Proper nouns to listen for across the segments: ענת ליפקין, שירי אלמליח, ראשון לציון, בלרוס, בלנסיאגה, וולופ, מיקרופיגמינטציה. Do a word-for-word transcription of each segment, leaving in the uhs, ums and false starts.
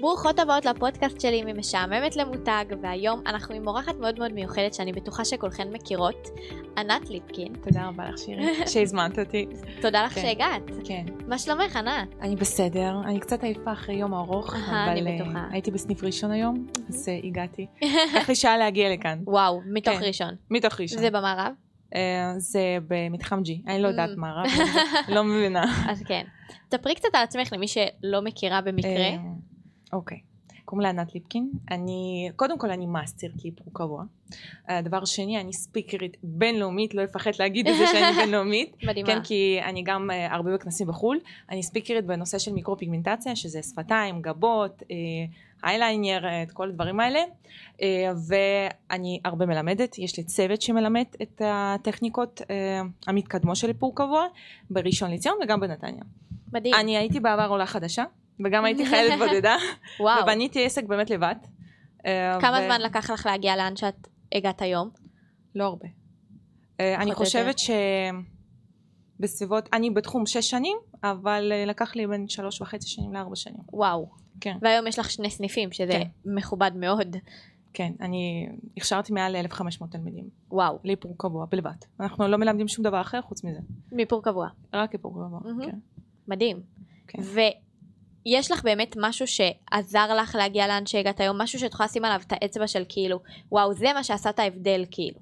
ברוכות הבאות לפודקאסט שלי ממשעממת למותג, והיום אנחנו עם אורחת מאוד מאוד מיוחדת שאני בטוחה שכולכן מכירות, ענת ליפקין. תודה רבה לך שירי, שהזמנת אותי. תודה לך שהגעת. כן. מה שלומך ענת? אני בסדר, אני קצת עייפה אחרי יום ארוך, אבל הייתי בסניף ראשון היום, אז הגעתי. איך לשעה להגיע לכאן? וואו, מתוך ראשון. מתוך ראשון. זה במערב? זה במתחם ג'י, אני לא יודעת מערב, לא מבינה. אז כן. תפרי קצת על עצמך למי שלא מכירה במקרה. אוקיי, קוראים לה ענת ליפקין, אני, קודם כל אני מאסטר לאיפור קבוע, דבר שני אני ספיקרית בינלאומית, לא אפחד להגיד את זה שאני בינלאומית, כן, כי אני גם הרבה בכנסים בחול, אני ספיקרית בנושא של מיקרופיגמינטציה, שזה שפתיים, גבות, אייליינר, את כל הדברים האלה, ואני הרבה מלמדת, יש לי צוות שמלמד את הטכניקות המתקדמות של איפור קבוע, בראשון לציון וגם בנתניה. מדהים. אני הייתי בעבר עולה חדשה, וגם הייתי חיילת בודדה, ובניתי עסק באמת לבד. כמה זמן לקח לך להגיע לאן שאת הגעת היום? לא הרבה. אני חושבת שבסביבות, אני בתחום שש שנים, אבל לקח לי בין שלוש וחצי שנים לארבע שנים. וואו. והיום יש לך שני סניפים, שזה מכובד מאוד. כן, אני הכשרתי מעל אלף וחמש מאות תלמידים. וואו. לאיפור קבוע, בלבד. אנחנו לא מלמדים שום דבר אחר חוץ מזה. מאיפור קבוע. רק איפור קבוע, כן. מדהים. ו... יש לך באמת משהו שעזר לך להגיע לאן שהגעת היום, משהו שתוכל לשים עליו את האצבע של כאילו, וואו, זה מה שעשה את ההבדל כאילו.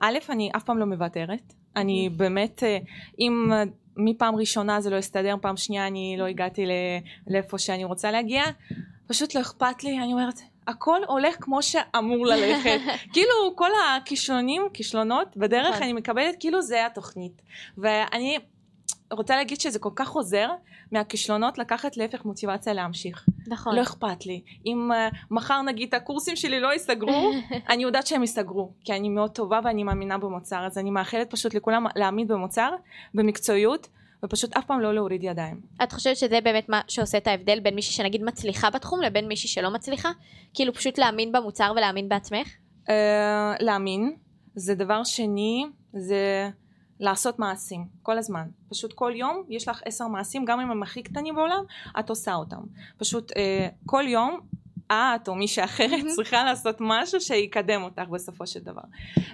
א', אני אף פעם לא מוותרת, אני באמת, אם מפעם ראשונה זה לא הסתדר, פעם שנייה אני לא הגעתי לאיפה שאני רוצה להגיע, פשוט לא אכפת לי, אני אומרת, הכל הולך כמו שאמור ללכת, כאילו כל הכישלונים, כישלונות בדרך אני מקבלת, כאילו זה התוכנית, ואני... רוצה להגיד שזה כל כך עוזר מהכישלונות לקחת להפך מוטיבציה להמשיך. נכון. לא אכפת לי. אם uh, מחר נגיד הקורסים שלי לא יסגרו, אני יודעת שהם יסגרו, כי אני מאוד טובה ואני מאמינה במוצר, אז אני מאחלת פשוט לכולם להעמיד במוצר, במקצועיות, ופשוט אף פעם לא להוריד ידיים. את חושבת שזה באמת מה שעושה את ההבדל בין מישהי שנגיד מצליחה בתחום לבין מישהי שלא מצליחה? כאילו פשוט להאמין במוצר ולהאמין בעצמך? Uh, להאמין. זה דבר שני, זה... לעשות מעשים, כל הזמן. פשוט כל יום יש לך עשר מעשים, גם אם הם הכי קטנים בעולם, את עושה אותם. פשוט אה, כל יום, את או מישהי אחרת צריכה לעשות משהו שיקדם אותך בסופו של דבר.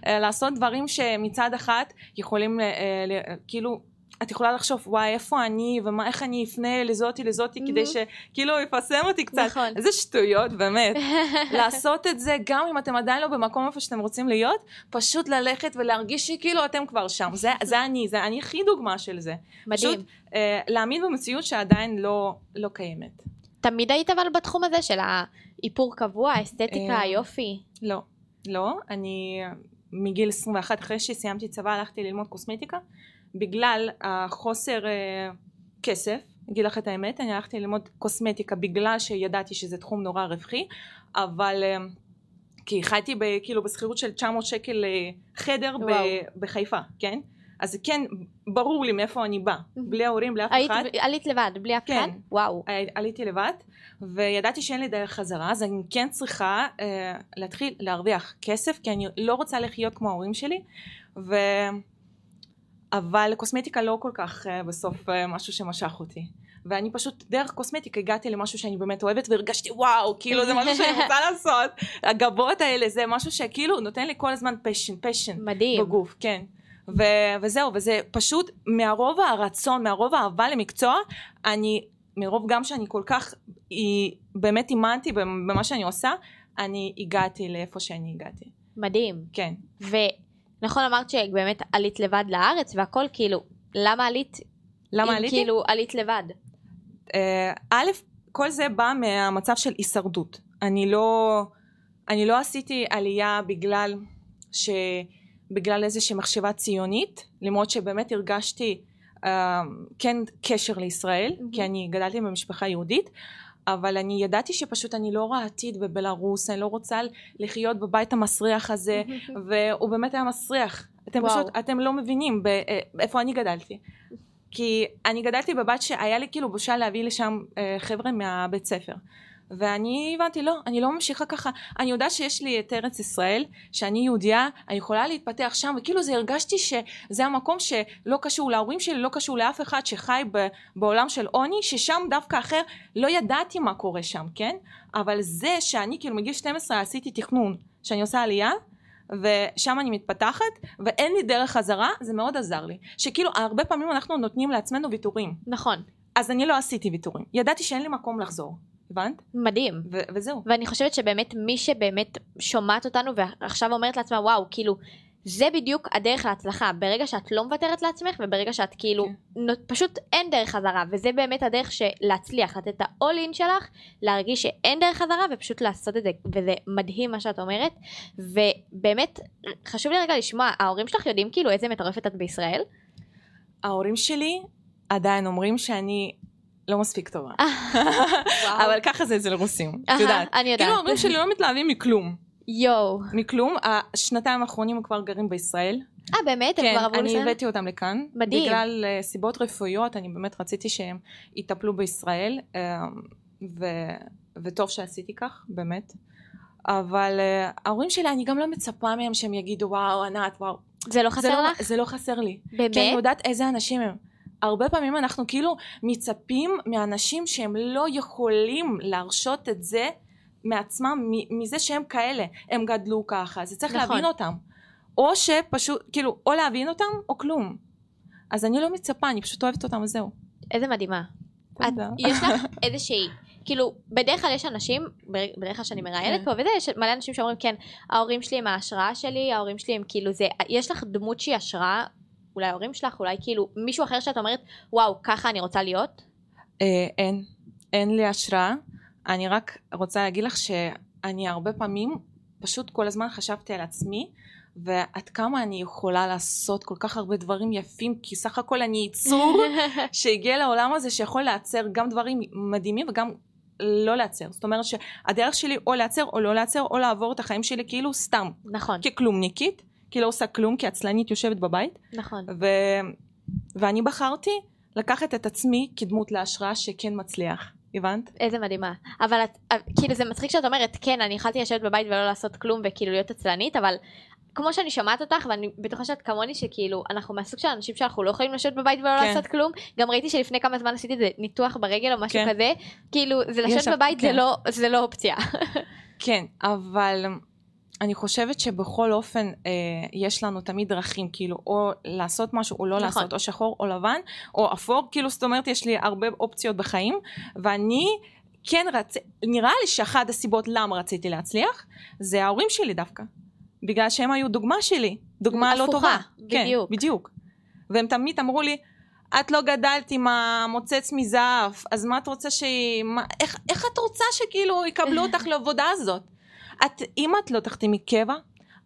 אה, לעשות דברים שמצד אחד יכולים, אה, אה, כאילו, את יכולה לחשוב, וואי, איפה אני, ואיך אני אפנה לזאתי, לזאתי, כדי שכאילו יפסם אותי קצת. נכון. איזה שטויות, באמת. לעשות את זה, גם אם אתם עדיין לא במקום איפה שאתם רוצים להיות, פשוט ללכת ולהרגיש שכאילו אתם כבר שם. זה, זה אני, זה אני הכי דוגמה של זה. מדהים. פשוט אה, להעמיד במציאות שעדיין לא, לא קיימת. תמיד היית אבל בתחום הזה של האיפור קבוע, האסתטיקה, היופי? לא. לא. אני מגיל עשרים ואחת, אחרי שסיימתי צבא, הלכתי ללמוד קוסמטיקה. בגלל החוסר uh, כסף, אגיד לך את האמת, אני הלכתי ללמוד קוסמטיקה בגלל שידעתי שזה תחום נורא רווחי, אבל uh, כי חייתי ב, כאילו בסחירות של תשע מאות שקל uh, חדר ב, בחיפה, כן? אז כן, ברור לי מאיפה אני באה, בלי ההורים, בלי אף אחד. עלית לבד, בלי אף אחד? וואו. עליתי לבד, וידעתי שאין לי דרך חזרה, אז אני כן צריכה uh, להתחיל להרוויח כסף, כי אני לא רוצה לחיות כמו ההורים שלי, ו... אבל קוסמטיקה לא כל כך בסוף משהו שמשך אותי. ואני פשוט דרך קוסמטיקה הגעתי למשהו שאני באמת אוהבת, והרגשתי וואו, כאילו זה משהו שאני רוצה לעשות. הגבות האלה זה משהו שכאילו נותן לי כל הזמן פשן, פשן. מדהים. בגוף, כן. וזהו, וזה פשוט מהרוב הרצון, מהרוב האהבה למקצוע, אני, מרוב גם שאני כל כך באמת אימנתי במה שאני עושה, אני הגעתי לאיפה שאני הגעתי. מדהים. כן. ו... נכון, אמרת שבאמת עלית לבד לארץ, והכל כאילו, למה עלית? למה עליתי? כאילו עלית לבד. א', כל זה בא מהמצב של הישרדות. אני לא, אני לא עשיתי עלייה בגלל ש, בגלל איזושהי מחשבה ציונית, למרות שבאמת הרגשתי, כן, קשר לישראל, כי אני גדלתי במשפחה יהודית, אבל אני ידעתי שפשוט אני לא רואה עתיד בבלרוס, אני לא רוצה לחיות בבית המסריח הזה, והוא באמת היה מסריח. אתם פשוט, אתם לא מבינים איפה אני גדלתי. כי אני גדלתי בבית שהיה לי כאילו בושה להביא לשם חבר'ה מהבית ספר. ואני הבנתי, לא, אני לא ממשיכה ככה, אני יודעת שיש לי את ארץ ישראל, שאני יהודיה, אני יכולה להתפתח שם, וכאילו זה הרגשתי שזה המקום שלא קשור להורים שלי, לא קשור לאף אחד שחי ב- בעולם של עוני, ששם דווקא אחר לא ידעתי מה קורה שם, כן? אבל זה שאני כאילו מגיל שתים עשרה עשיתי תכנון, שאני עושה עלייה, ושם אני מתפתחת, ואין לי דרך חזרה, זה מאוד עזר לי, שכאילו הרבה פעמים אנחנו נותנים לעצמנו ויתורים. נכון. אז אני לא עשיתי ויתורים, ידעתי שאין לי מקום לחזור. הבנת? מדהים. ו- וזהו. ואני חושבת שבאמת מי שבאמת שומעת אותנו ועכשיו אומרת לעצמה, וואו, כאילו, זה בדיוק הדרך להצלחה. ברגע שאת לא מוותרת לעצמך, וברגע שאת כאילו, okay. פשוט אין דרך חזרה, וזה באמת הדרך להצליח, לתת את ה-all-in שלך, להרגיש שאין דרך חזרה, ופשוט לעשות את זה, וזה מדהים מה שאת אומרת, ובאמת, חשוב לי רגע לשמוע, ההורים שלך יודעים כאילו איזה מטורפת את בישראל? ההורים שלי עדיין אומרים שאני... לא מספיק טובה. אבל ככה זה אצל רוסים. אני יודעת. כאילו אומרים שלי לא מתלהבים מכלום. יואו. מכלום. השנתיים האחרונים הם כבר גרים בישראל. אה, באמת? הם כבר עברו לזה? אני הבאתי אותם לכאן. מדהים. בגלל סיבות רפואיות, אני באמת רציתי שהם יטפלו בישראל, וטוב שעשיתי כך, באמת. אבל ההורים שלי, אני גם לא מצפה מהם שהם יגידו, וואו, ענת, וואו. זה לא חסר לך? זה לא חסר לי. באמת? כי אני יודעת איזה אנשים הם. הרבה פעמים אנחנו כאילו מצפים מאנשים שהם לא יכולים להרשות את זה מעצמם, מזה שהם כאלה, הם גדלו ככה, זה צריך נכון. להבין אותם, או שפשוט, כאילו, או להבין אותם או כלום, אז אני לא מצפה, אני פשוט אוהבת אותם וזהו. איזה מדהימה. את, יש לך איזושהי, כאילו, בדרך כלל יש אנשים, בדרך כלל שאני מראיינת פה, וזה יש מלא אנשים שאומרים, כן, ההורים שלי הם ההשראה שלי, ההורים שלי הם כאילו זה, יש לך דמות שהיא השראה, אולי ההורים שלך, אולי כאילו מישהו אחר שאת אומרת, וואו, ככה אני רוצה להיות? אין, אין לי השראה. אני רק רוצה להגיד לך שאני הרבה פעמים, פשוט כל הזמן חשבתי על עצמי, ועד כמה אני יכולה לעשות כל כך הרבה דברים יפים, כי סך הכל אני ייצור שהגיע לעולם הזה, שיכול לעצר גם דברים מדהימים וגם לא לעצר. זאת אומרת שהדרך שלי או לעצר או לא לעצר, או לעבור את החיים שלי כאילו סתם. נכון. ככלומניקית. כי לא עושה כלום, כי עצלנית יושבת בבית. נכון. ו- ואני בחרתי לקחת את עצמי כדמות להשראה שכן מצליח. הבנת? איזה מדהימה. אבל את, כאילו זה מצחיק שאת אומרת, כן, אני יכולתי לשבת בבית ולא לעשות כלום וכאילו להיות עצלנית, אבל כמו שאני שומעת אותך, ואני בטוחה שאת כמוני שכאילו, אנחנו מהסוג של אנשים שאנחנו לא יכולים לשבת בבית ולא כן. לעשות כלום, גם ראיתי שלפני כמה זמן עשיתי את זה ניתוח ברגל או משהו כן. כזה, כאילו זה לשבת יש... בבית כן. זה, לא, זה לא אופציה. כן, אבל... אני חושבת שבכל אופן אה, יש לנו תמיד דרכים, כאילו, או לעשות משהו או לא נכון. לעשות, או שחור או לבן, או אפור, כאילו, זאת אומרת, יש לי הרבה אופציות בחיים, ואני כן רציתי, נראה לי שאחד הסיבות למה רציתי להצליח, זה ההורים שלי דווקא, בגלל שהם היו דוגמה שלי, דוגמה הפוכה, לא טובה. בדיוק. כן, בדיוק. והם תמיד אמרו לי, את לא גדלת עם המוצץ מזהב, אז מה את רוצה ש... מה... איך, איך את רוצה שכאילו יקבלו אותך לעבודה הזאת? את, אם את לא תחתימי קבע,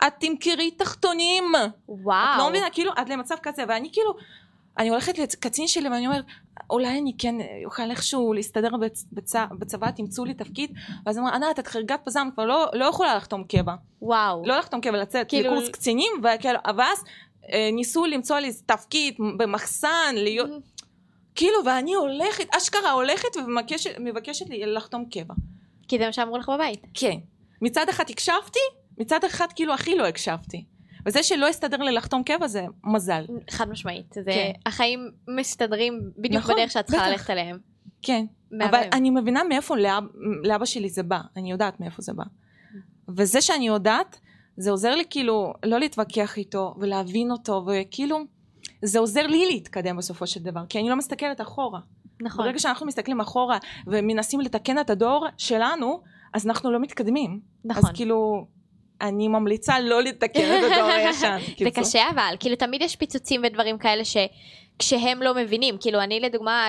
את תמכרי תחתונים. וואו. את לא מבינה, כאילו, את למצב כזה, ואני כאילו, אני הולכת לקצין שלי, ואני אומרת, אולי אני כן אוכל איכשהו להסתדר בצבא, בצבא תמצאו לי תפקיד, ואז אמרה, ענת, את חריגת פזם, כבר לא, לא יכולה לחתום קבע. וואו. לא לחתום קבע, לצאת כאילו... לקורס קצינים, וכאילו, ואז אה, ניסו למצוא לי תפקיד במחסן, להיות... כאילו, ואני הולכת, אשכרה הולכת, ומבקשת, מבקשת לי לחתום קבע. כי זה מה שאמרו לך בבית. כן. מצד אחד הקשבתי, מצד אחד כאילו הכי לא הקשבתי. וזה שלא הסתדר לי לחתום קבע זה מזל. חד משמעית. זה כן. החיים מסתדרים בדיוק נכון, בדרך שאת צריכה ללכת אליהם. כן. מהמם. אבל אני מבינה מאיפה לאב, לאבא שלי זה בא. אני יודעת מאיפה זה בא. וזה שאני יודעת, זה עוזר לי כאילו לא להתווכח איתו ולהבין אותו. וכאילו זה עוזר לי להתקדם בסופו של דבר. כי אני לא מסתכלת אחורה. נכון. ברגע שאנחנו מסתכלים אחורה ומנסים לתקן את הדור שלנו, אז אנחנו לא מתקדמים. נכון. אז כאילו, אני ממליצה לא לתקן את הדור הישן. זה קשה אבל, כאילו תמיד יש פיצוצים ודברים כאלה שכשהם לא מבינים, כאילו אני לדוגמה,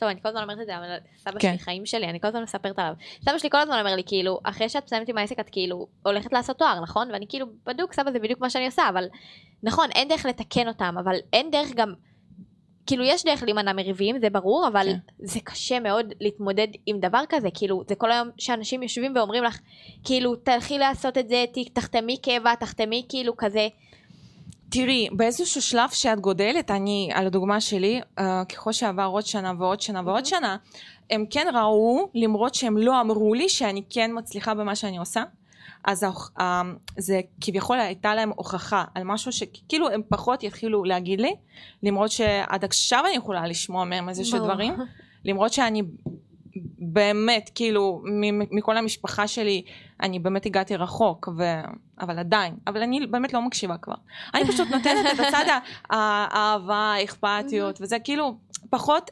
טוב אני כל הזמן אומרת את זה, אבל סבא שלי, חיים שלי, אני כל הזמן מספרת עליו. סבא שלי כל הזמן אומר לי, כאילו, אחרי שאת מסיימת עם העסק, את כאילו הולכת לעשות תואר, נכון? ואני כאילו, בדוק, סבא זה בדיוק מה שאני עושה, אבל נכון, אין דרך לתקן אותם, אבל אין דרך גם... כאילו יש דרך להימנע מריבים, זה ברור, אבל כן. זה קשה מאוד להתמודד עם דבר כזה, כאילו זה כל היום שאנשים יושבים ואומרים לך, כאילו תלכי לעשות את זה, תחתמי קבע, תחתמי כאילו כזה. תראי, באיזשהו שלב שאת גודלת, אני, על הדוגמה שלי, ככל שעבר עוד שנה ועוד שנה ועוד שנה, הם כן ראו, למרות שהם לא אמרו לי שאני כן מצליחה במה שאני עושה, אז זה כביכול הייתה להם הוכחה על משהו שכאילו הם פחות יתחילו להגיד לי, למרות שעד עכשיו אני יכולה לשמוע מהם איזשהו דברים, למרות שאני באמת, כאילו, מכל המשפחה שלי, אני באמת הגעתי רחוק, ו... אבל עדיין, אבל אני באמת לא מקשיבה כבר. אני פשוט נותנת את הצד האהבה, האכפתיות, וזה כאילו, פחות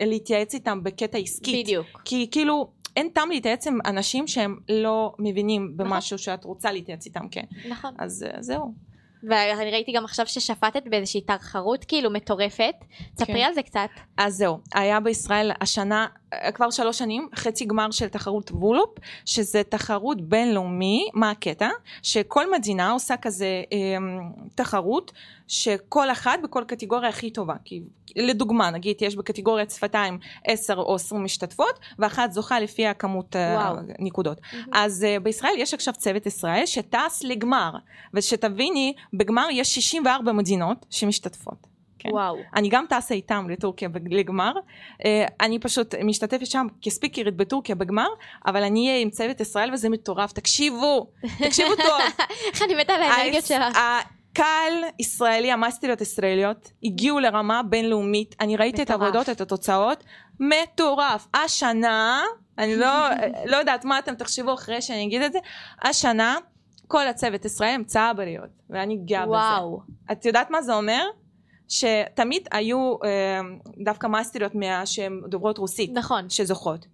להתייעץ איתם בקטע עסקית. בדיוק. כי כאילו, אין טעם להתייעץ עם אנשים שהם לא מבינים במשהו שאת רוצה להתייעץ איתם, כן. נכון. אז זהו. ואני ראיתי גם עכשיו ששפטת באיזושהי תחרות כאילו מטורפת, תספרי על זה קצת. אז זהו, היה בישראל השנה, כבר שלוש שנים, חצי גמר של תחרות וולופ, שזה תחרות בינלאומי, מה הקטע? שכל מדינה עושה כזה תחרות, שכל אחת בכל קטגוריה הכי טובה, כי לדוגמה, נגיד, יש בקטגוריית שפתיים עשר או עשרים משתתפות, ואחת זוכה לפי הכמות נקודות. אז בישראל יש עכשיו צוות ישראל שטס לגמר, ושתביני, בגמר יש שישים וארבע מדינות שמשתתפות. כן. וואו. אני גם טסה איתם לטורקיה לגמר, אני פשוט משתתפת שם כספיקרית בטורקיה בגמר, אבל אני אהיה עם צוות ישראל וזה מטורף, תקשיבו, תקשיבו טוב. איך אני מתה על האנרגיות שלך. קהל ישראלי, המאסטריות ישראליות, הגיעו לרמה בינלאומית, אני ראיתי את העבודות, את התוצאות, מטורף. השנה, אני לא, לא יודעת מה אתם תחשבו אחרי שאני אגיד את זה, השנה, כל הצוות ישראל הם צבריות, ואני גאה וואו. בזה. את יודעת מה זה אומר? שתמיד היו דווקא מאסטריות מאה שהן דוברות רוסית, נכון. שזוכות.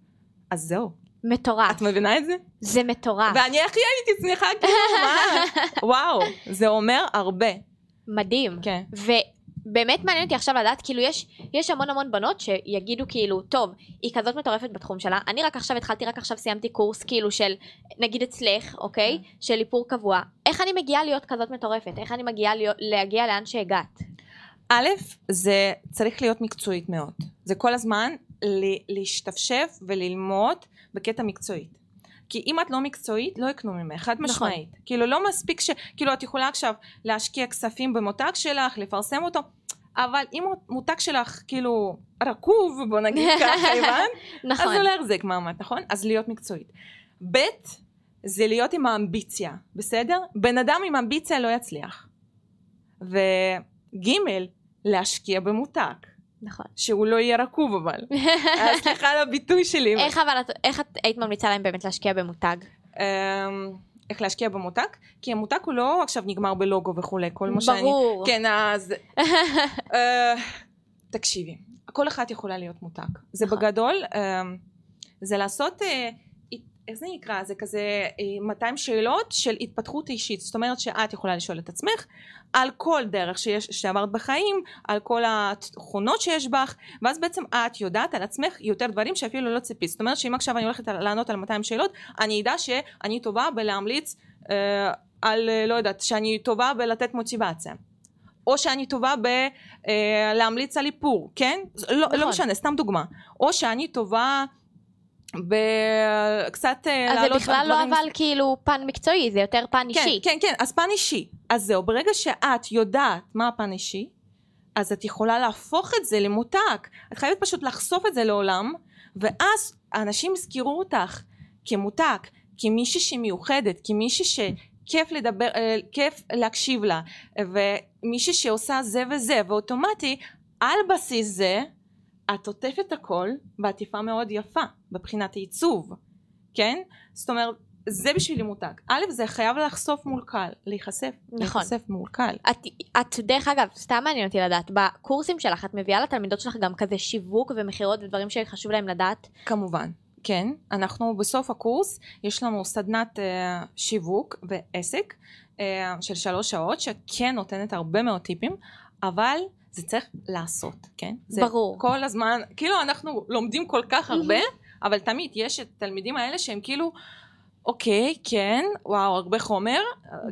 אז זהו. מטורף. את מבינה את זה? זה מטורף. ואני הכי הייתי צניחה כאילו, מה? וואו, זה אומר הרבה. מדהים. כן. ובאמת מעניין אותי עכשיו לדעת, כאילו יש, יש המון המון בנות שיגידו כאילו, טוב, היא כזאת מטורפת בתחום שלה, אני רק עכשיו התחלתי, רק עכשיו סיימתי קורס כאילו של, נגיד אצלך, אוקיי? של איפור קבוע. איך אני מגיעה להיות כזאת מטורפת? איך אני מגיעה להיות, להגיע לאן שהגעת? א', זה צריך להיות מקצועית מאוד. זה כל הזמן להשתפשף וללמוד בקטע מקצועית. כי אם את לא מקצועית, לא יקנו ממך, חד משמעית. כאילו לא מספיק ש... כאילו את יכולה עכשיו להשקיע כספים במותג שלך, לפרסם אותו, אבל אם מותג שלך כאילו רקוב, בוא נגיד ככה, איבן, אז לא להחזיק מעמד, נכון? אז להיות מקצועית. ב' זה להיות עם האמביציה, בסדר? בן אדם עם אמביציה לא יצליח. וג' להשקיע במותג. נכון. שהוא לא יהיה רקוב אבל. סליחה על הביטוי שלי. איך אבל, איך את היית ממליצה להם באמת להשקיע במותג? איך להשקיע במותג? כי המותג הוא לא עכשיו נגמר בלוגו וכולי, כל מה שאני... ברור. כן, אז... תקשיבי, כל אחת יכולה להיות מותג. זה בגדול, זה לעשות... איך זה נקרא? זה כזה מאתיים שאלות של התפתחות אישית. זאת אומרת שאת יכולה לשאול את עצמך על כל דרך שיש, שעברת בחיים, על כל התכונות שיש בך, ואז בעצם את יודעת על עצמך יותר דברים שאפילו לא ציפית. זאת אומרת שאם עכשיו אני הולכת לענות על מאתיים שאלות, אני יודע שאני טובה בלהמליץ אה, על, לא יודעת, שאני טובה בלתת מוטיבציה. או שאני טובה בלהמליץ על איפור, כן? לא, לא משנה, סתם דוגמה. או שאני טובה... בקצת... אז זה בכלל לא אבל כאילו פן מקצועי, זה יותר פן אישי. כן, כן, אז פן אישי. אז זהו, ברגע שאת יודעת מה הפן אישי, אז את יכולה להפוך את זה למותג. את חייבת פשוט לחשוף את זה לעולם, ואז האנשים יזכירו אותך כמותג, כמישהי שמיוחדת, כמישהי שכיף לדבר, כיף להקשיב לה, ומישהי שעושה זה וזה, ואוטומטי, על בסיס זה, את עוטפת הכל בעטיפה מאוד יפה, בבחינת העיצוב, כן? זאת אומרת, זה בשבילי מותג. א', זה חייב לחשוף מול קהל, להיחשף, נכון. להיחשף מול קהל. את, את דרך אגב, סתם מעניין אותי לדעת, בקורסים שלך, את מביאה לתלמידות שלך גם כזה שיווק ומחירות ודברים שחשוב להם לדעת? כמובן, כן. אנחנו בסוף הקורס, יש לנו סדנת אה, שיווק ועסק אה, של שלוש שעות, שכן נותנת הרבה מאוד טיפים, אבל... זה צריך לעשות, כן? ברור. זה כל הזמן, כאילו אנחנו לומדים כל כך הרבה, אבל תמיד יש את התלמידים האלה שהם כאילו, אוקיי, כן, וואו, הרבה חומר.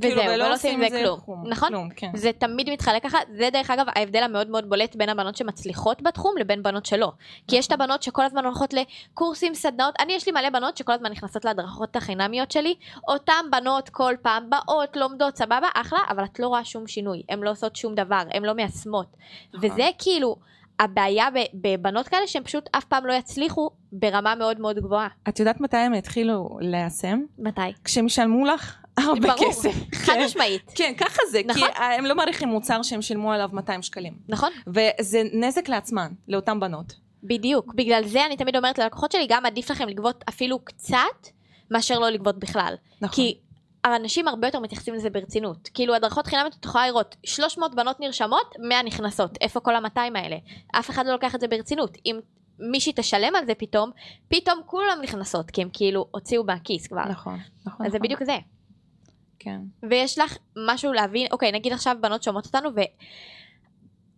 וזהו, ולא עושים זה כלום, נכון? זה תמיד מתחלק ככה, זה דרך אגב ההבדל המאוד מאוד בולט בין הבנות שמצליחות בתחום לבין בנות שלא. כי יש את הבנות שכל הזמן הולכות לקורסים, סדנאות, אני יש לי מלא בנות שכל הזמן נכנסות להדרכות החינמיות שלי, אותן בנות כל פעם באות, לומדות, סבבה, אחלה, אבל את לא רואה שום שינוי, הן לא עושות שום דבר, הן לא מיישמות. וזה כאילו... הבעיה בבנות כאלה שהן פשוט אף פעם לא יצליחו ברמה מאוד מאוד גבוהה. את יודעת מתי הם התחילו ליישם? מתי? כשהם שלמו לך הרבה ברור, כסף. ברור, חד משמעית. כן, ככה זה, נכון? כי הם לא מעריכים מוצר שהם שלמו עליו מאתיים שקלים. נכון. וזה נזק לעצמן, לאותן בנות. בדיוק, בגלל זה אני תמיד אומרת ללקוחות שלי, גם עדיף לכם לגבות אפילו קצת, מאשר לא לגבות בכלל. נכון. כי... האנשים הרבה יותר מתייחסים לזה ברצינות. כאילו, הדרכות חינמיות, את יכולה לראות, שלוש מאות בנות נרשמות, מאה נכנסות. איפה כל המאתיים האלה? אף אחד לא לוקח את זה ברצינות. אם מישהי תשלם על זה פתאום, פתאום כולם נכנסות, כי הם כאילו הוציאו מהכיס כבר. נכון, נכון. אז זה בדיוק זה. כן. ויש לך משהו להבין, אוקיי, נגיד עכשיו בנות שומעות אותנו,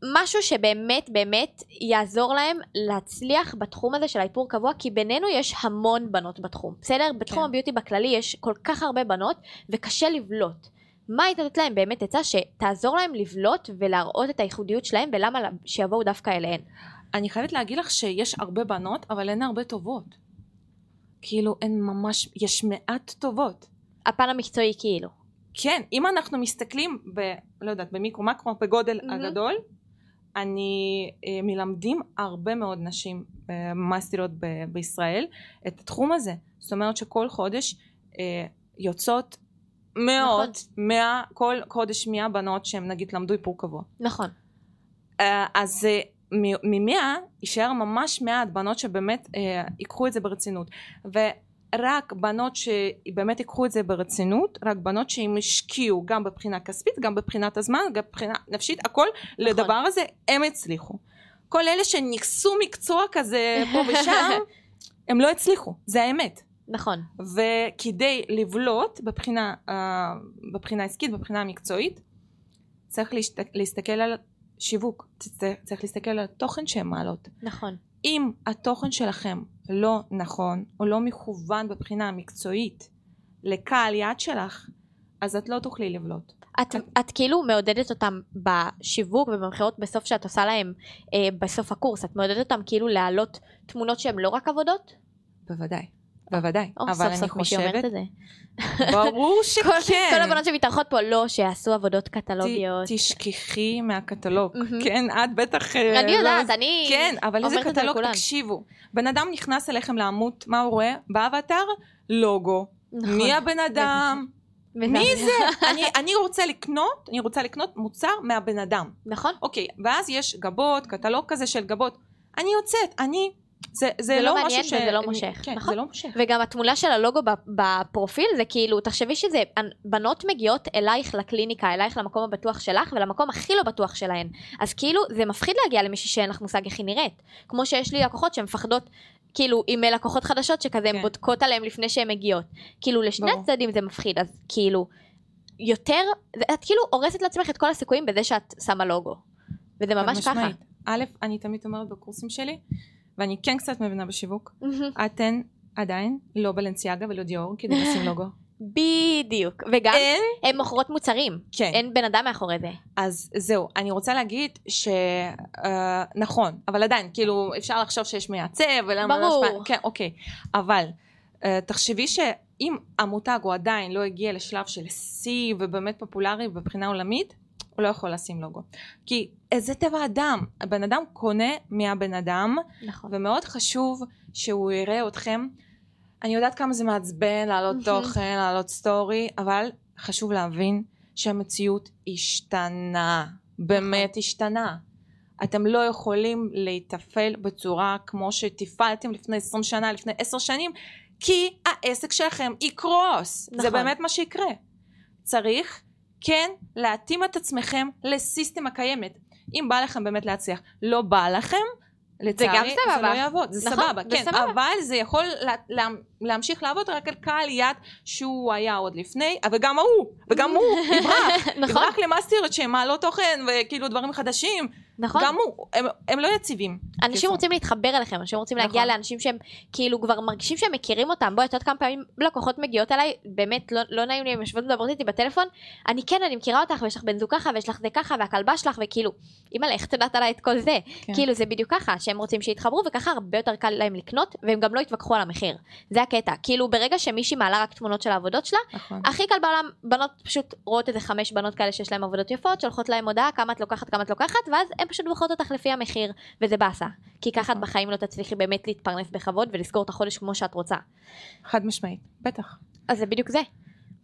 ומשהו שבאמת, באמת יעזור להם להצליח בתחום הזה של האיפור קבוע, כי בינינו יש המון בנות בתחום, בסדר? בתחום הביוטי בכללי יש כל כך הרבה בנות, וקשה לבלוט. מה היתתת להם באמת עצה שתעזור להם לבלוט ולהראות את הייחודיות שלהם, ולמה שיבואו דווקא אליהן? אני חייבת להגיד לך שיש הרבה בנות, אבל אין הרבה טובות. כאילו, אין ממש, יש מעט טובות. הפן המקצועי כאילו. כן, אם אנחנו מסתכלים, ב, לא יודעת, במיקרו, מקרו, בגודל mm-hmm. הגדול, אני מלמדים הרבה מאוד נשים מאסטריות בישראל את התחום הזה. זאת אומרת שכל חודש יוצאות מאות, נכון. מאה, כל חודש מאה בנות שהן נגיד למדו איפור קבוע. נכון. אז ממאה יישאר ממש מעט בנות שבאמת ייקחו את זה ברצינות. ורק בנות שבאמת ייקחו את זה ברצינות, רק בנות שהן השקיעו גם בבחינה כספית, גם בבחינת הזמן, גם בבחינה נפשית, הכל נכון. לדבר הזה הם הצליחו. כל אלה שנכסו מקצוע כזה פה ושם, הם לא הצליחו, זה האמת. נכון. וכדי לבלוט בבחינה, בבחינה עסקית, בבחינה המקצועית, צריך להשת... להסתכל על שיווק, צריך להסתכל על התוכן שהן מעלות. נכון. אם התוכן שלכם לא נכון, או לא מכוון בבחינה המקצועית לקהל יעד שלך, אז את לא תוכלי לבלוט. את, את כאילו מעודדת אותם בשיווק ובמכירות בסוף שאת עושה להם אה, בסוף הקורס, את מעודדת אותם כאילו להעלות תמונות שהן לא רק עבודות? בוודאי, בוודאי. או, אבל סוף אני סוף חושבת... ברור שכן. כל, כל הבנות שמתארחות פה לא שיעשו עבודות קטלוגיות. ת, תשכחי מהקטלוג, כן, את בטח... אני יודעת, אני... כן, אבל איזה קטלוג, תקשיבו. בן אדם נכנס אליכם לעמוד, מה הוא רואה? באבטר, לוגו. מי הבן אדם? מי זה? אני, אני רוצה לקנות, אני רוצה לקנות מוצר מהבן אדם. נכון. אוקיי, ואז יש גבות, קטלוג כזה של גבות. אני יוצאת, אני... זה, זה, זה לא מעניין ש... וזה לא מושך, כן, נכון? זה לא מושך. וגם התמולה של הלוגו בפרופיל זה כאילו, תחשבי שזה, בנות מגיעות אלייך לקליניקה, אלייך למקום הבטוח שלך ולמקום הכי לא בטוח שלהן. אז כאילו זה מפחיד להגיע למישהי שאין לך מושג הכי נראית. כמו שיש לי לקוחות שהן מפחדות, כאילו עם לקוחות חדשות שכזה הן כן. בודקות עליהן לפני שהן מגיעות. כאילו לשני הצדדים זה מפחיד, אז כאילו יותר, את כאילו הורסת לעצמך את כל הסיכויים בזה שאת שמה לוגו. וזה ממש ככה. א', אני תמיד אומרת בקורסים שלי, ואני כן קצת מבינה בשיווק, mm-hmm. אתן עדיין לא בלנסיאגה ולא דיור, כדי לשים לוגו. בדיוק. וגם אין... הן מוכרות מוצרים. כן. אין בן אדם מאחורי זה. אז זהו, אני רוצה להגיד שנכון, אה, אבל עדיין, כאילו אפשר לחשוב שיש מייצב, ולמה ברור. לא שפע... כן, אוקיי. אבל אה, תחשבי שאם המותג הוא עדיין לא הגיע לשלב של C ובאמת פופולרי בבחינה עולמית, הוא לא יכול לשים לוגו. כי איזה טבע אדם, הבן אדם קונה מהבן אדם, נכון. ומאוד חשוב שהוא יראה אתכם, אני יודעת כמה זה מעצבן, לעלות תוכן, לעלות סטורי, אבל חשוב להבין שהמציאות השתנה, באמת השתנה. אתם לא יכולים להתאפל בצורה כמו שתפעלתם לפני עשרים שנה, לפני עשר שנים, כי העסק שלכם יקרוס, נכון. זה באמת מה שיקרה. צריך... כן, להתאים את עצמכם לסיסטמה קיימת. אם בא לכם באמת להצליח, לא בא לכם, לצערי, זה לא יעבוד. זה סבבה, כן, אבל זה יכול להמשיך לעבוד רק על קהל יד שהוא היה עוד לפני, וגם הוא, וגם הוא, יברח, יברח למאסטריות שמעלות תוכן וכאילו דברים חדשים, נכון. גם הוא, הם, הם לא יציבים. אנשים רוצים להתחבר אליכם, אנשים רוצים להגיע לאנשים שהם כאילו כבר מרגישים שהם מכירים אותם. בואי, את עוד כמה פעמים לקוחות מגיעות אליי, באמת לא, לא נעים לי, הם יושבות מדברות איתי בטלפון, אני כן, אני מכירה אותך, ויש לך בן זוג ככה, ויש לך זה ככה, והכלבה שלך, וכאילו, אמא, איך תדעת עליי את כל זה? כן. כאילו, זה בדיוק ככה, שהם רוצים שיתחברו, וככה הרבה יותר קל להם לקנות, והם גם לא יתווכחו על המחיר. זה הקטע. כאילו, ברגע שמישהי מעלה רק תמונות של העבודות שלה, נכון. הכי קל בעולם, בנות פשוט רואות איזה חמש בנות כאלה שיש להם עבודות יפות, שולחות להם הודעה, כמה את לוקחת, כמה את לוקחת, ואז הם פשוט בוחרות אותך לפי המחיר, וזה באסה. כי ככה את בחיים לא תצליחי באמת להתפרנס בכבוד ולסגור את החודש כמו שאת רוצה. חד משמעית, בטח. אז זה בדיוק זה.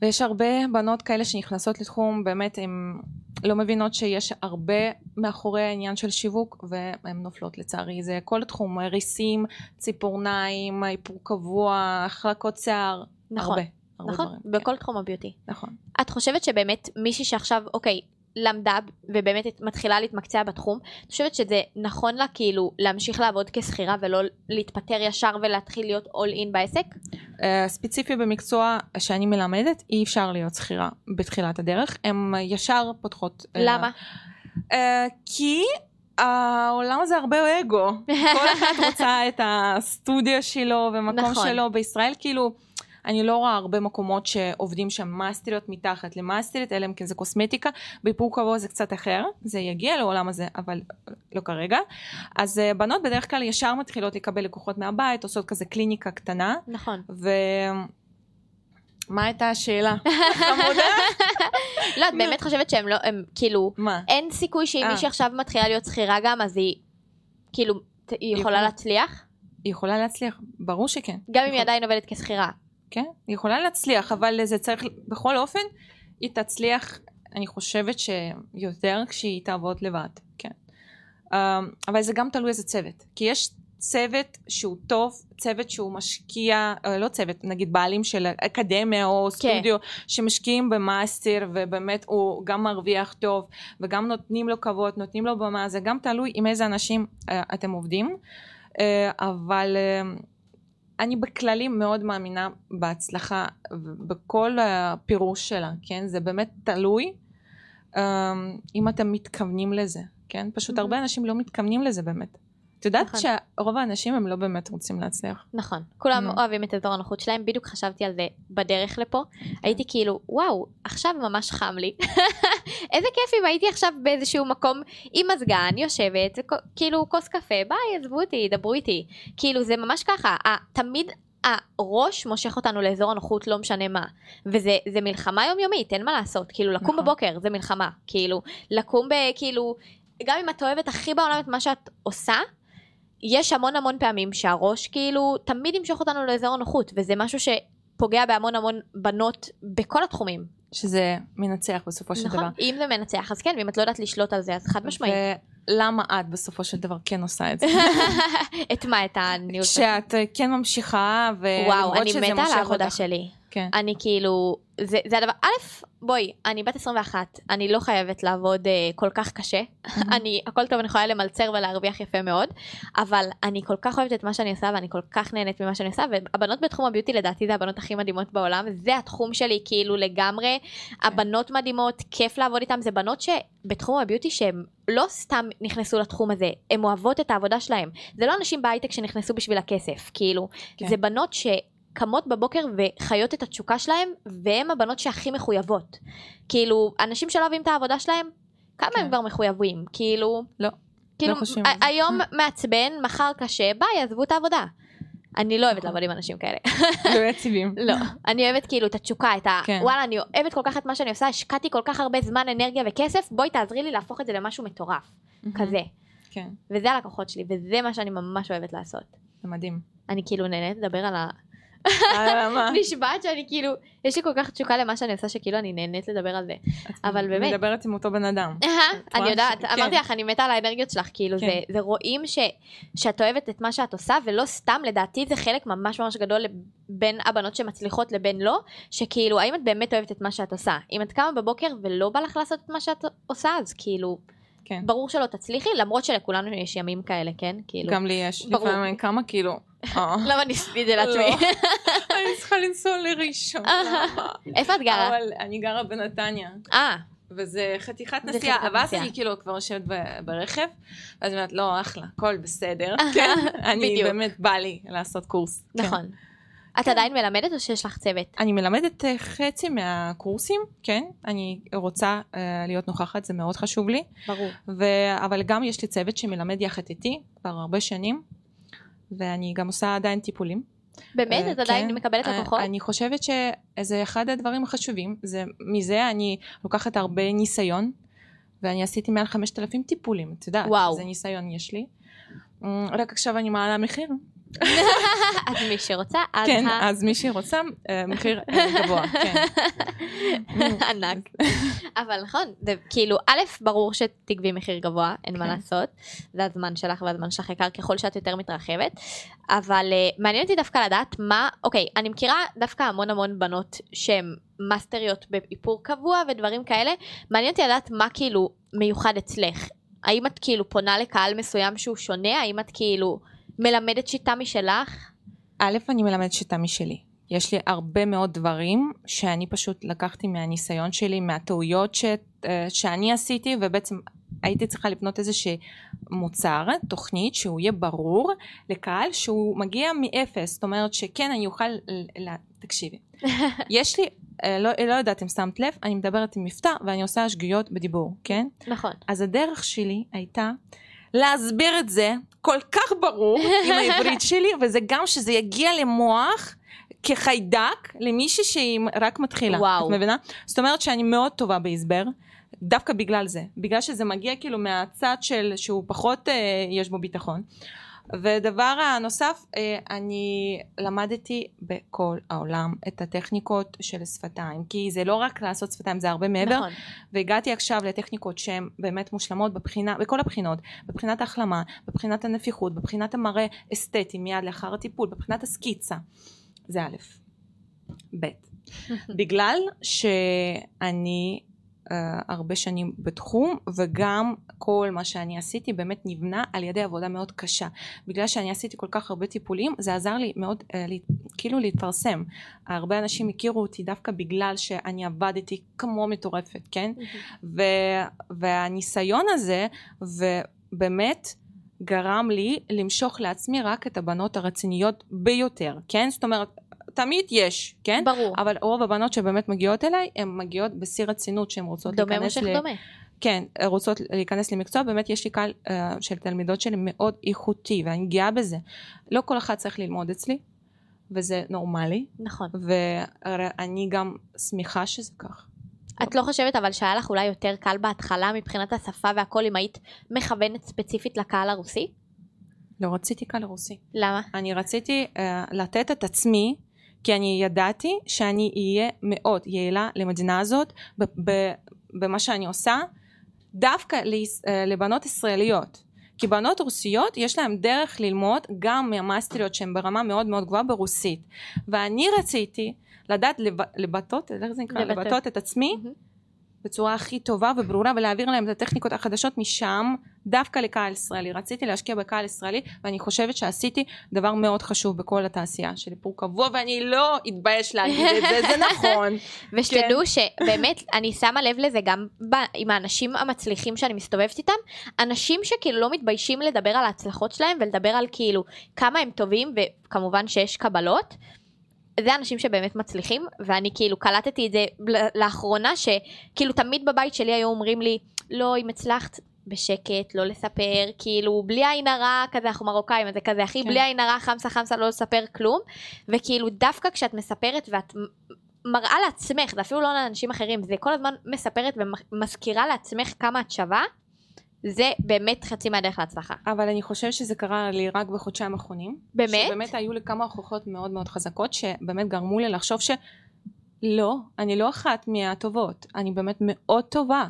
ויש הרבה בנות כאלה שנכנסות לתחום, באמת הן לא מבינות שיש הרבה מאחורי העניין של שיווק, והן נופלות לצערי. זה כל תחום, ריסים, ציפורניים, איפור קבוע, החלקות שיער, נכון, הרבה. הרבה נכון, דברים, בכל כן. תחום הביוטי. נכון. את חושבת שבאמת מישהי שעכשיו, אוקיי, למדה ובאמת מתחילה להתמקצע בתחום, אני חושבת שזה נכון לה כאילו להמשיך לעבוד כשכירה ולא להתפטר ישר ולהתחיל להיות all in בעסק? ספציפי במקצוע שאני מלמדת, אי אפשר להיות שכירה בתחילת הדרך, הם ישר פותחות. למה? כי העולם הזה הרבה אגו, כל אחד רוצה את הסטודיה שלו ומקום שלו בישראל, כאילו אני לא רואה הרבה מקומות שעובדים שם מאסטריות מתחת למאסטרית, אלא אם כן זה קוסמטיקה, באיפור קבוע זה קצת אחר, זה יגיע לעולם הזה, אבל לא כרגע. אז בנות בדרך כלל ישר מתחילות לקבל לקוחות מהבית, עושות כזה קליניקה קטנה. נכון. ו... מה הייתה השאלה? לא, את באמת חושבת שהם לא, הם כאילו, אין סיכוי שאם מישהי עכשיו מתחילה להיות שכירה גם, אז היא כאילו, היא יכולה להצליח? היא יכולה להצליח, ברור שכן. גם אם היא עדיין עובדת כשכירה. כן, היא יכולה להצליח, אבל זה צריך, בכל אופן, היא תצליח, אני חושבת שיותר כשהיא תעבוד לבד, כן. אבל זה גם תלוי איזה צוות, כי יש צוות שהוא טוב, צוות שהוא משקיע, לא צוות, נגיד בעלים של אקדמיה או סטודיו, שמשקיעים במאסטר, ובאמת הוא גם מרוויח טוב, וגם נותנים לו כבוד, נותנים לו במה, זה גם תלוי עם איזה אנשים אתם עובדים, אבל... אני בכללים מאוד מאמינה בהצלחה, בכל הפירוש שלה, כן? זה באמת תלוי, אם אתם מתכוונים לזה, כן? פשוט הרבה אנשים לא מתכוונים לזה באמת. את יודעת שרוב האנשים הם לא באמת רוצים להצליח. נכון. כולם אוהבים את הדור הנוחות שלהם, בדיוק חשבתי על זה בדרך לפה. הייתי כאילו, וואו, עכשיו ממש חם לי. איזה כיף אם הייתי עכשיו באיזשהו מקום עם מזגן, יושבת, כאילו כוס קפה, ביי, עזבו אותי, דברו איתי. כאילו זה ממש ככה, תמיד הראש מושך אותנו לאזור הנוחות, לא משנה מה. וזה מלחמה יומיומית, אין מה לעשות. כאילו לקום בבוקר זה מלחמה. כאילו לקום בכאילו, גם אם את אוהבת הכי בעולם את מה שאת עושה, יש המון המון פעמים שהראש כאילו תמיד ימשוך אותנו לאזור הנוחות, וזה משהו שפוגע בהמון המון בנות בכל התחומים. שזה מנצח בסופו של נכון, דבר. אם זה מנצח, אז כן, ואם את לא יודעת לשלוט על זה, אז חד משמעית. ולמה את בסופו של דבר כן עושה את זה? את מה? את הניהול? שאת כן ממשיכה, ולמרות שזה מושך אותך. וואו, אני מתה על העבודה שלי. כן. אני כאילו, זה, זה הדבר, א', בואי, אני בת עשרים ואחת, אני לא חייבת לעבוד אה, כל כך קשה, אני, הכל טוב, אני יכולה למלצר ולהרוויח יפה מאוד, אבל אני כל כך אוהבת את מה שאני עושה, ואני כל כך נהנית ממה שאני עושה, והבנות בתחום הביוטי לדעתי זה הבנות הכי מדהימות בעולם, זה התחום שלי כאילו לגמרי, הבנות מדהימות, כיף לעבוד איתן, זה בנות שבתחום הביוטי שהן לא סתם נכנסו לתחום הזה, הן אוהבות את העבודה שלהן, זה לא אנשים בהייטק שנכנסו בשביל הכסף, כאילו, כן. זה בנות ש... קמות בבוקר וחיות את התשוקה שלהם, והן הבנות שהכי מחויבות. כאילו, אנשים שלא אוהבים את העבודה שלהם, כמה כן. הם כבר מחויבים? כאילו, לא, כאילו, לא חושבים. ה- היום מעצבן, מחר קשה, ביי, עזבו את העבודה. אני לא אוהבת לעבוד עם אנשים כאלה. לא יציבים. לא. אני אוהבת כאילו את התשוקה, את ה... כן. וואלה, אני אוהבת כל כך את מה שאני עושה, השקעתי כל כך הרבה זמן, אנרגיה וכסף, בואי תעזרי לי להפוך את זה למשהו מטורף. כזה. כן. וזה הלקוחות שלי, וזה מה שאני ממש אוהבת לעשות. זה מדהים. אני כאילו נהנית לדבר על ה... נשבעת שאני כאילו, יש לי כל כך תשוקה למה שאני עושה שכאילו אני נהנית לדבר על זה, אבל באמת מדברת עם אותו בן אדם. אני יודעת, אמרתי לך, אני מתה על האנרגיות שלך, כאילו זה רואים שאת אוהבת את מה שאת עושה, ולא סתם, לדעתי זה חלק ממש ממש גדול בין הבנות שמצליחות לבין לא, שכאילו האם את באמת אוהבת את מה שאת עושה, אם את קמה בבוקר ולא בא לך לעשות את מה שאת עושה, אז כאילו ברור שלא תצליחי, למרות שלכולנו יש ימים כאלה, כן? גם לי יש, לפעמים כמה כאילו למה ניסיתי את זה לעצמי? אני צריכה לנסוע לראשון. איפה את גרה? אני גרה בנתניה. אה, וזה חתיכת נסיעה, ואז אני כאילו כבר יושבת ברכב, ואז אני אומרת, לא, אחלה, הכל בסדר, אני באמת בא לי לעשות קורס. נכון. את עדיין מלמדת או שיש לך צוות? אני מלמדת חצי מהקורסים, כן, אני רוצה להיות נוכחת, זה מאוד חשוב לי. ברור. אבל גם יש לי צוות שמלמד יחד איתי, כבר הרבה שנים, ואני גם עושה עדיין טיפולים. באמת? את עדיין מקבלת לקוחות? אני חושבת שזה אחד הדברים החשובים, מזה אני לוקחת הרבה ניסיון, ואני עשיתי מעל חמשת אלפים טיפולים, אתה יודעת, זה ניסיון יש לי, רק עכשיו אני מעלה מחיר. אז מי שרוצה, כן, אז מי שרוצה, מחיר גבוה, כן. ענק. אבל נכון, כאילו, א', ברור שתגבי מחיר גבוה, אין מה לעשות, זה הזמן שלך והזמן שלך יקר ככל שאת יותר מתרחבת, אבל מעניין אותי דווקא לדעת מה, אוקיי, אני מכירה דווקא המון המון בנות שהן מאסטריות באיפור קבוע ודברים כאלה, מעניין אותי לדעת מה כאילו מיוחד אצלך, האם את כאילו פונה לקהל מסוים שהוא שונה, האם את כאילו מלמדת שיטה משלך? א', אני מלמדת שיטה משלי. יש לי הרבה מאוד דברים שאני פשוט לקחתי מהניסיון שלי, מהטעויות ש... שאני עשיתי, ובעצם הייתי צריכה לבנות איזושהי מוצר, תוכנית, שהוא יהיה ברור לקהל שהוא מגיע מאפס. זאת אומרת שכן, אני אוכל... תקשיבי. יש לי... לא, לא יודעת אם שמת לב, אני מדברת עם מבטא, ואני עושה השגיאות בדיבור, כן? נכון. אז הדרך שלי הייתה... להסביר את זה כל כך ברור עם העברית שלי, וזה גם שזה יגיע למוח כחיידק למישהי שהיא רק מתחילה. וואו. את מבינה? זאת אומרת שאני מאוד טובה בהסבר, דווקא בגלל זה, בגלל שזה מגיע כאילו מהצד של שהוא פחות אה, יש בו ביטחון. ודבר הנוסף, אה, אני למדתי בכל העולם את הטכניקות של שפתיים, כי זה לא רק לעשות שפתיים, זה הרבה מעבר, נכון. והגעתי עכשיו לטכניקות שהן באמת מושלמות בבחינה, בכל הבחינות, בבחינת ההחלמה, בבחינת הנפיחות, בבחינת המראה אסתטי מיד לאחר הטיפול, בבחינת הסקיצה, זה א', ב', בגלל שאני Uh, הרבה שנים בתחום, וגם כל מה שאני עשיתי באמת נבנה על ידי עבודה מאוד קשה. בגלל שאני עשיתי כל כך הרבה טיפולים, זה עזר לי מאוד uh, לי, כאילו להתפרסם. הרבה אנשים הכירו אותי דווקא בגלל שאני עבדתי כמו מטורפת, כן? Mm-hmm. ו- והניסיון הזה ובאמת גרם לי למשוך לעצמי רק את הבנות הרציניות ביותר, כן? זאת אומרת תמיד יש, כן? ברור. אבל רוב הבנות שבאמת מגיעות אליי, הן מגיעות בסיר רצינות שהן רוצות דומה להיכנס... דומה מושך ל... דומה. כן, רוצות להיכנס למקצוע. באמת יש לי קהל uh, של תלמידות שלי מאוד איכותי, ואני גאה בזה. לא כל אחד צריך ללמוד אצלי, וזה נורמלי. נכון. ואני גם שמחה שזה כך. את לא חושבת אבל שהיה לך אולי יותר קל בהתחלה מבחינת השפה והכל, אם היית מכוונת ספציפית לקהל הרוסי? לא רציתי קהל רוסי. למה? אני רציתי uh, לתת את עצמי, כי אני ידעתי שאני אהיה מאוד יעילה למדינה הזאת, במה שאני עושה, דווקא לבנות ישראליות. כי בנות רוסיות יש להן דרך ללמוד גם מהמאסטריות שהן ברמה מאוד מאוד גבוהה ברוסית. ואני רציתי לדעת לבטות, איך זה נקרא? לבטות את עצמי בצורה הכי טובה וברורה, ולהעביר להם את הטכניקות החדשות משם, דווקא לקהל ישראלי. רציתי להשקיע בקהל ישראלי, ואני חושבת שעשיתי דבר מאוד חשוב בכל התעשייה של איפור קבוע, ואני לא אתבייש להגיד את זה, זה נכון. ושתדעו שבאמת, אני שמה לב לזה גם עם האנשים המצליחים שאני מסתובבת איתם, אנשים שכאילו לא מתביישים לדבר על ההצלחות שלהם, ולדבר על כאילו כמה הם טובים, וכמובן שיש קבלות, זה אנשים שבאמת מצליחים, ואני כאילו קלטתי את זה לאחרונה, שכאילו תמיד בבית שלי היו אומרים לי, לא, אם הצלחת בשקט, לא לספר, כאילו בלי עין הרע, כזה אנחנו מרוקאים, זה כזה הכי בלי עין הרע, חמסה חמסה, לא לספר כלום, וכאילו דווקא כשאת מספרת ואת מראה לעצמך, זה אפילו לא לאנשים אחרים, זה כל הזמן מספרת ומזכירה לעצמך כמה את שווה, זה באמת חצי מהדרך להצלחה. אבל אני חושבת שזה קרה לי רק בחודשיים האחרונים. באמת? שבאמת היו לי כמה הוכחות מאוד מאוד חזקות, שבאמת גרמו לי לחשוב שלא, אני לא אחת מהטובות, אני באמת מאוד טובה.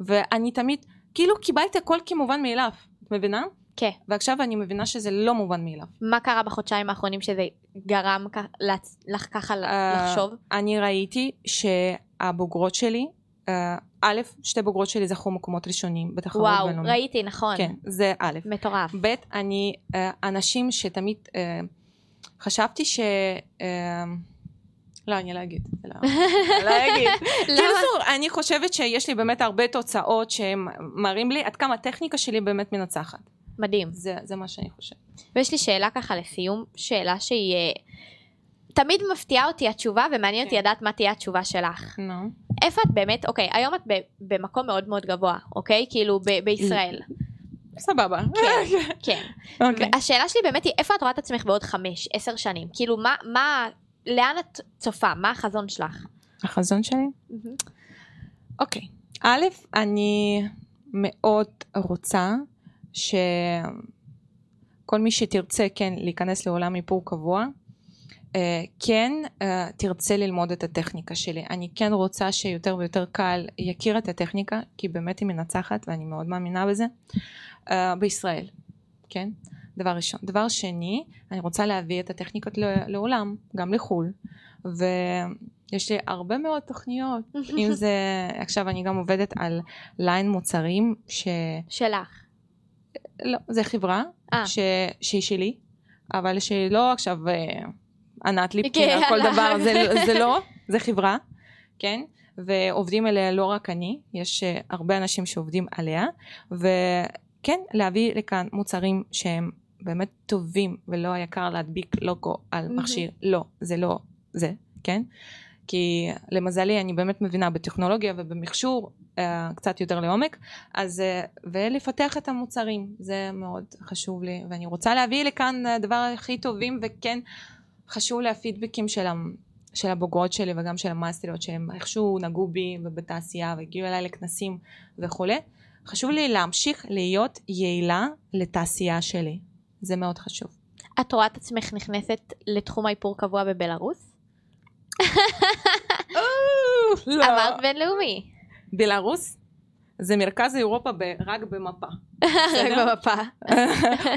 ואני תמיד, כאילו קיבלתי הכל כמובן מאליו, את מבינה? כן. ועכשיו אני מבינה שזה לא מובן מאליו. מה קרה בחודשיים האחרונים שזה גרם לך ככה לחשוב? אני ראיתי שהבוגרות שלי, א', שתי בוגרות שלי זכו מקומות ראשונים בתחרות בינלאומית. וואו, ראיתי, נכון. כן, זה א'. מטורף. ב', אני, אנשים שתמיד חשבתי ש... לא, אני לא אגיד, לא אגיד. קיצור, אני חושבת שיש לי באמת הרבה תוצאות שמראים לי עד כמה הטכניקה שלי באמת מנצחת. מדהים. זה, זה מה שאני חושבת. ויש לי שאלה ככה לסיום, שאלה שהיא תמיד מפתיעה אותי התשובה, ומעניין אותי לדעת מה תהיה התשובה שלך. נו. איפה את באמת, אוקיי, היום את במקום מאוד מאוד גבוה, אוקיי? כאילו בישראל. סבבה. כן, כן. השאלה שלי באמת היא, איפה את רואה את עצמך בעוד חמש, עשר שנים? כאילו, מה, מה, לאן את צופה? מה החזון שלך? החזון שלי? אוקיי. א', אני מאוד רוצה שכל מי שתרצה, כן, להיכנס לעולם איפור קבוע, כן, תרצה ללמוד את הטכניקה שלי. אני כן רוצה שיותר ויותר קהל יכיר את הטכניקה, כי באמת היא מנצחת, ואני מאוד מאמינה בזה, בישראל, כן? דבר ראשון. דבר שני, אני רוצה להביא את הטכניקות לעולם, גם לחול, ויש לי הרבה מאוד תוכניות, אם זה, עכשיו אני גם עובדת על ליין מוצרים ש... שלך. לא, זה חברה, ש... שהיא שלי, אבל שלא עכשיו... ענת ליפקין, על כל דבר, זה לא, זה חברה, כן, ועובדים עליה לא רק אני, יש הרבה אנשים שעובדים עליה, וכן, להביא לכאן מוצרים שהם באמת טובים, ולא היקר להדביק לוגו על מכשיר, לא, זה לא זה, כן, כי למזלי אני באמת מבינה בטכנולוגיה ובמכשור קצת יותר לעומק, אז ולפתח את המוצרים, זה מאוד חשוב לי, ואני רוצה להביא לכאן דבר הכי טובים, וכן, חשוב לי הפידבקים של הבוגרות שלי וגם של המאסטריות שהם איכשהו נגעו בי ובתעשייה והגיעו אליי לכנסים וכו'. חשוב לי להמשיך להיות יעילה לתעשייה שלי. זה מאוד חשוב. את רואה את עצמך נכנסת לתחום האיפור קבוע בבלרוס? אמרת בינלאומי. בלרוס? זה מרכז אירופה רק במפה. רק במפה.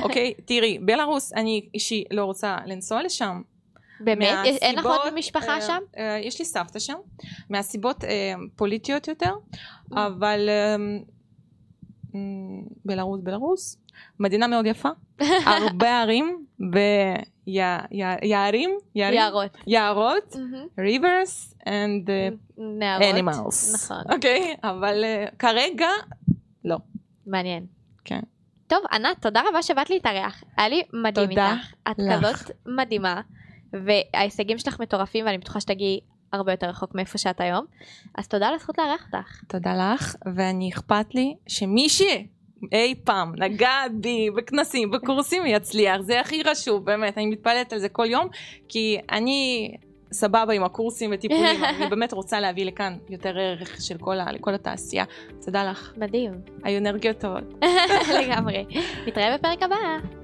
אוקיי, תראי, בלרוס, אני אישי לא רוצה לנסוע לשם. באמת? אין לך עוד במשפחה שם? יש לי סבתא שם, מהסיבות פוליטיות יותר, אבל בלרוס, בלרוס, מדינה מאוד יפה, הרבה ערים, יערים, יערות, יערות, rivers and animals. נכון. אוקיי, אבל כרגע לא. מעניין. כן. טוב, ענת, תודה רבה שבאת להתארח. היה לי מדהים איתך. את כזאת מדהימה, וההישגים שלך מטורפים, ואני בטוחה שתגיעי הרבה יותר רחוק מאיפה שאת היום. אז תודה על הזכות לארח אותך. תודה לך, ואני אכפת לי שמישהי אי פעם נגע בי בכנסים, בקורסים, יצליח. זה הכי חשוב, באמת. אני מתפלאת על זה כל יום, כי אני סבבה עם הקורסים וטיפולים. אני באמת רוצה להביא לכאן יותר ערך של כל, כל התעשייה. תודה לך. מדהים. היו אנרגיות טובות. לגמרי. נתראה בפרק הבא.